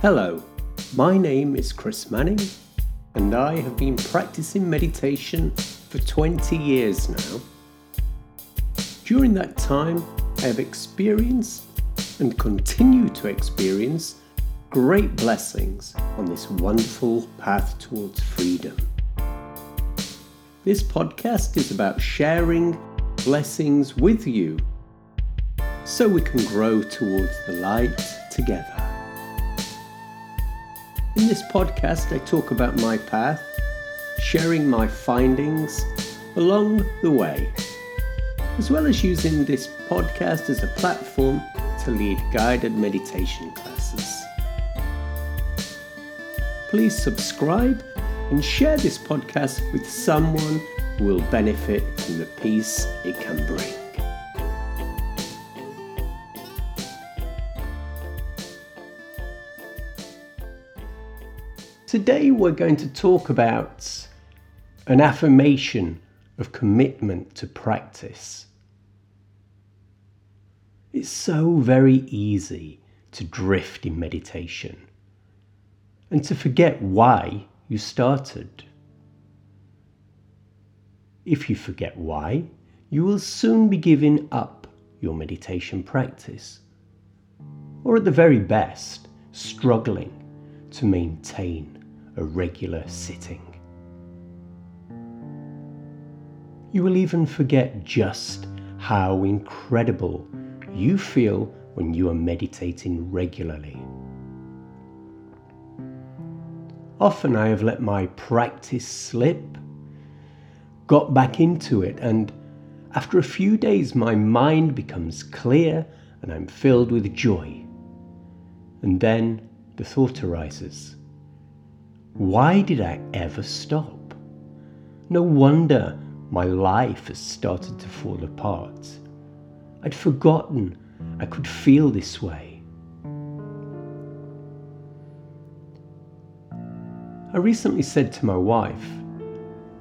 Hello, my name is Chris Manning, and I have been practicing meditation for 20 years now. During that time, I have experienced and continue to experience great blessings on this wonderful path towards freedom. This podcast is about sharing blessings with you so we can grow towards the light together. In this podcast, I talk about my path, sharing my findings along the way, as well as using this podcast as a platform to lead guided meditation classes. Please subscribe and share this podcast with someone who will benefit from the peace it can bring. Today we're going to talk about an affirmation of commitment to practice. It's so very easy to drift in meditation and to forget why you started. If you forget why, you will soon be giving up your meditation practice, or at the very best, struggling to maintain a regular sitting. You will even forget just how incredible you feel when you are meditating regularly. Often I have let my practice slip, got back into it, and after a few days my mind becomes clear and I'm filled with joy. And then the thought arises, why did I ever stop? No wonder my life has started to fall apart. I'd forgotten I could feel this way. I recently said to my wife,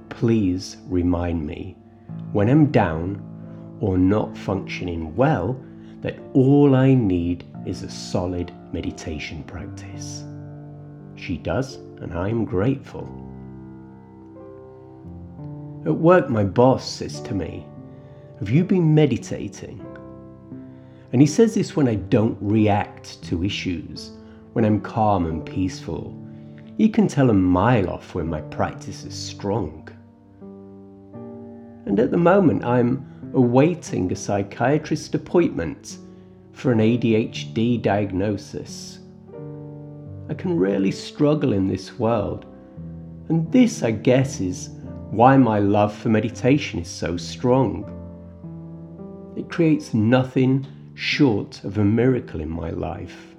please remind me when I'm down or not functioning well that all I need is a solid meditation practice. She does, and I'm grateful. At work, my boss says to me, have you been meditating? And he says this when I don't react to issues, when I'm calm and peaceful. He can tell a mile off when my practice is strong. And at the moment, I'm awaiting a psychiatrist appointment for an ADHD diagnosis. I can really struggle in this world, and this, I guess, is why my love for meditation is so strong. It creates nothing short of a miracle in my life.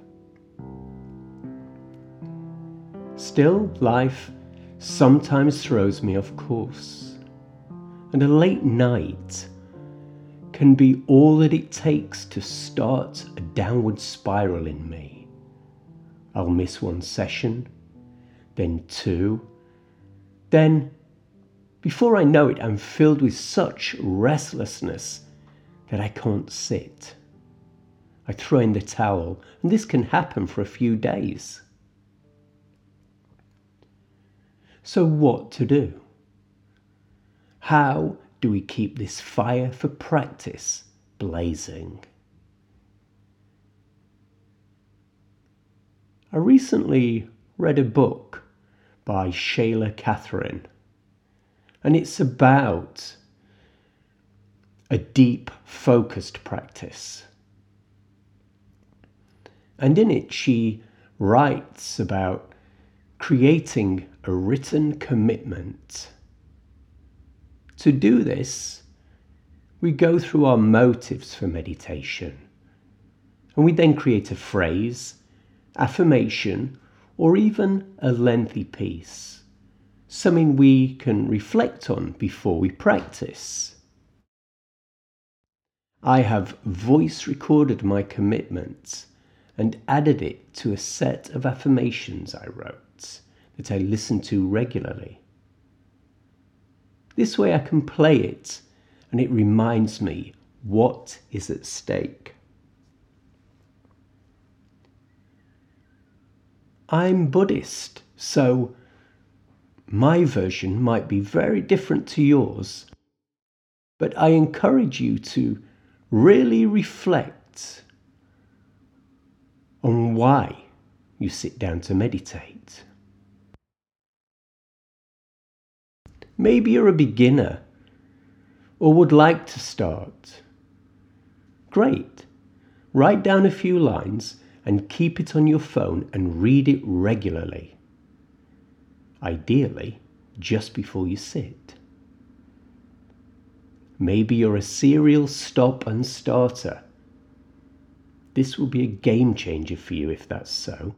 Still, life sometimes throws me off course, and a late night can be all that it takes to start a downward spiral in me. I'll miss one session, then two, then before I know it I'm filled with such restlessness that I can't sit. I throw in the towel, and this can happen for a few days. So what to do? How do we keep this fire for practice blazing? I recently read a book by Shayla Catherine, and it's about a deep, focused practice. And in it, she writes about creating a written commitment. To do this, we go through our motives for meditation, and we then create a phrase, affirmation, or even a lengthy piece, something we can reflect on before we practice. I have voice recorded my commitment and added it to a set of affirmations I wrote that I listen to regularly. This way I can play it, and it reminds me what is at stake. I'm Buddhist, so my version might be very different to yours. But I encourage you to really reflect on why you sit down to meditate. Maybe you're a beginner or would like to start. Great. Write down a few lines and keep it on your phone and read it regularly. Ideally, just before you sit. Maybe you're a serial stop and starter. This will be a game changer for you if that's so.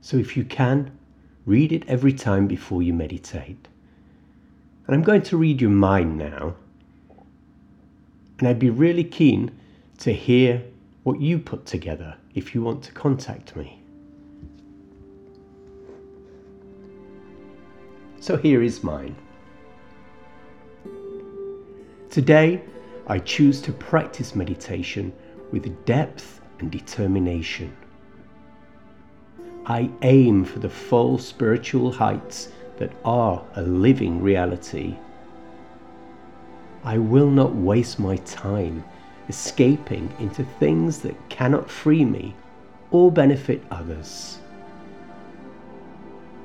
So if you can, read it every time before you meditate. And I'm going to read your mind now. And I'd be really keen to hear what you put together if you want to contact me. So here is mine. Today, I choose to practice meditation with depth and determination. I aim for the full spiritual heights that are a living reality. I will not waste my time escaping into things that cannot free me or benefit others.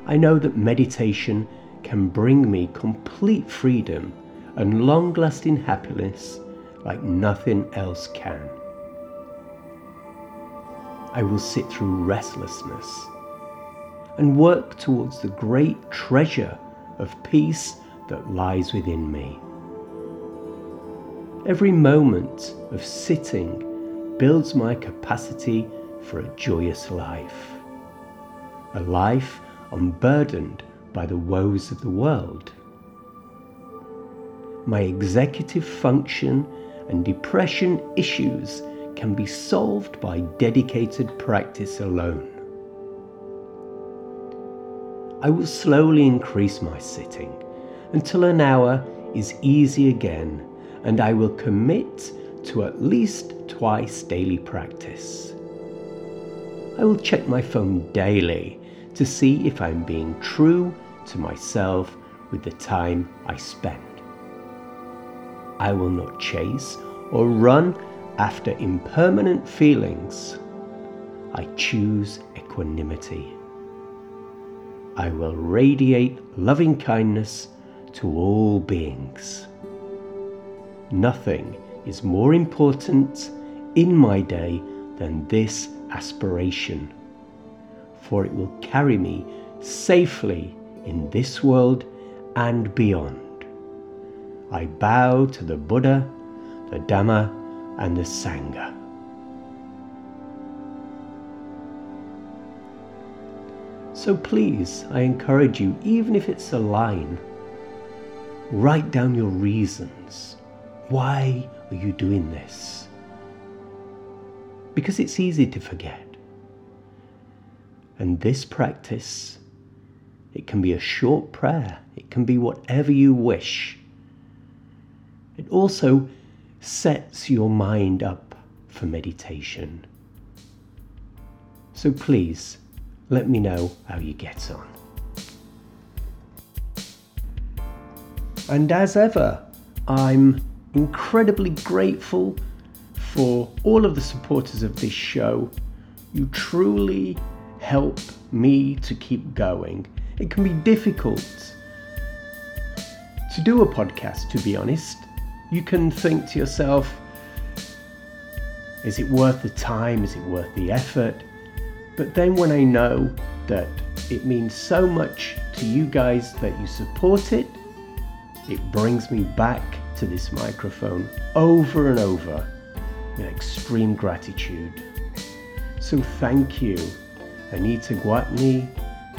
I know that meditation can bring me complete freedom and long-lasting happiness like nothing else can. I will sit through restlessness and work towards the great treasure of peace that lies within me. Every moment of sitting builds my capacity for a joyous life, a life unburdened by the woes of the world. My executive function and depression issues can be solved by dedicated practice alone. I will slowly increase my sitting until an hour is easy again, and I will commit to at least twice daily practice. I will check my phone daily to see if I'm being true to myself with the time I spend. I will not chase or run after impermanent feelings. I choose equanimity. I will radiate loving kindness to all beings. Nothing is more important in my day than this aspiration, for it will carry me safely in this world and beyond. I bow to the Buddha, the Dhamma, and the Sangha. So please, I encourage you, even if it's a line, write down your reasons. Why are you doing this? Because it's easy to forget. And this practice, it can be a short prayer, it can be whatever you wish. It also sets your mind up for meditation. So please, let me know how you get on. And as ever, I'm incredibly grateful for all of the supporters of this show. You truly help me to keep going. It can be difficult to do a podcast, to be honest. You can think to yourself, is it worth the time? Is it worth the effort? But then when I know that it means so much to you guys that you support it, it brings me back to this microphone over and over in extreme gratitude. So thank you, Anita Guatney,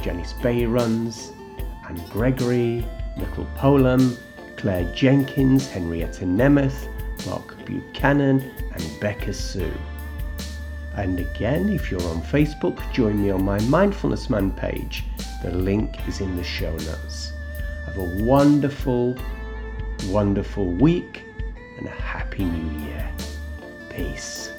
Janice Bayruns, Anne Gregory, Nicole Polam, Claire Jenkins, Henrietta Nemeth, Mark Buchanan, and Becca Sue. And again, if you're on Facebook, join me on my Mindfulness Man page. The link is in the show notes. Have a wonderful, wonderful week and a happy new year. Peace.